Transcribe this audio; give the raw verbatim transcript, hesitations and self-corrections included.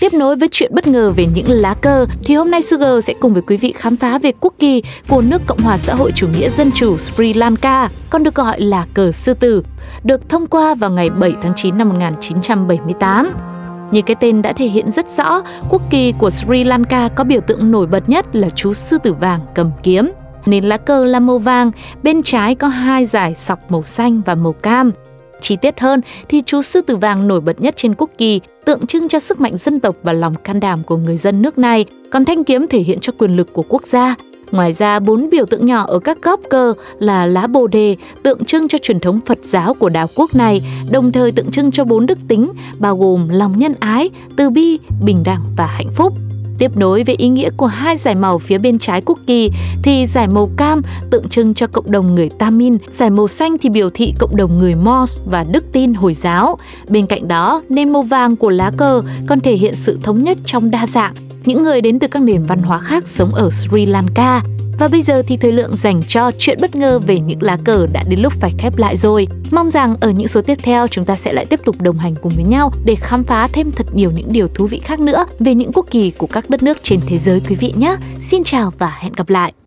Tiếp nối với chuyện bất ngờ về những lá cờ thì hôm nay Suga sẽ cùng với quý vị khám phá về quốc kỳ của nước Cộng hòa xã hội chủ nghĩa dân chủ Sri Lanka, còn được gọi là cờ sư tử, được thông qua vào ngày bảy tháng chín năm một nghìn chín trăm bảy mươi tám. Như cái tên đã thể hiện rất rõ, quốc kỳ của Sri Lanka có biểu tượng nổi bật nhất là chú sư tử vàng cầm kiếm. Nền lá cờ là màu vàng, bên trái có hai dải sọc màu xanh và màu cam. Chi tiết hơn thì chú sư tử vàng nổi bật nhất trên quốc kỳ tượng trưng cho sức mạnh dân tộc và lòng can đảm của người dân nước này, còn thanh kiếm thể hiện cho quyền lực của quốc gia. Ngoài ra, bốn biểu tượng nhỏ ở các góc cờ là lá bồ đề, tượng trưng cho truyền thống Phật giáo của đảo quốc này, đồng thời tượng trưng cho bốn đức tính, bao gồm lòng nhân ái, từ bi, bình đẳng và hạnh phúc. Tiếp nối về ý nghĩa của hai dải màu phía bên trái quốc kỳ thì dải màu cam tượng trưng cho cộng đồng người Tamil, dải màu xanh thì biểu thị cộng đồng người Moors và đức tin Hồi giáo. Bên cạnh đó, nền màu vàng của lá cờ còn thể hiện sự thống nhất trong đa dạng, những người đến từ các nền văn hóa khác sống ở Sri Lanka. Và bây giờ thì thời lượng dành cho chuyện bất ngờ về những lá cờ đã đến lúc phải khép lại rồi. Mong rằng ở những số tiếp theo chúng ta sẽ lại tiếp tục đồng hành cùng với nhau để khám phá thêm thật nhiều những điều thú vị khác nữa về những quốc kỳ của các đất nước trên thế giới quý vị nhé. Xin chào và hẹn gặp lại!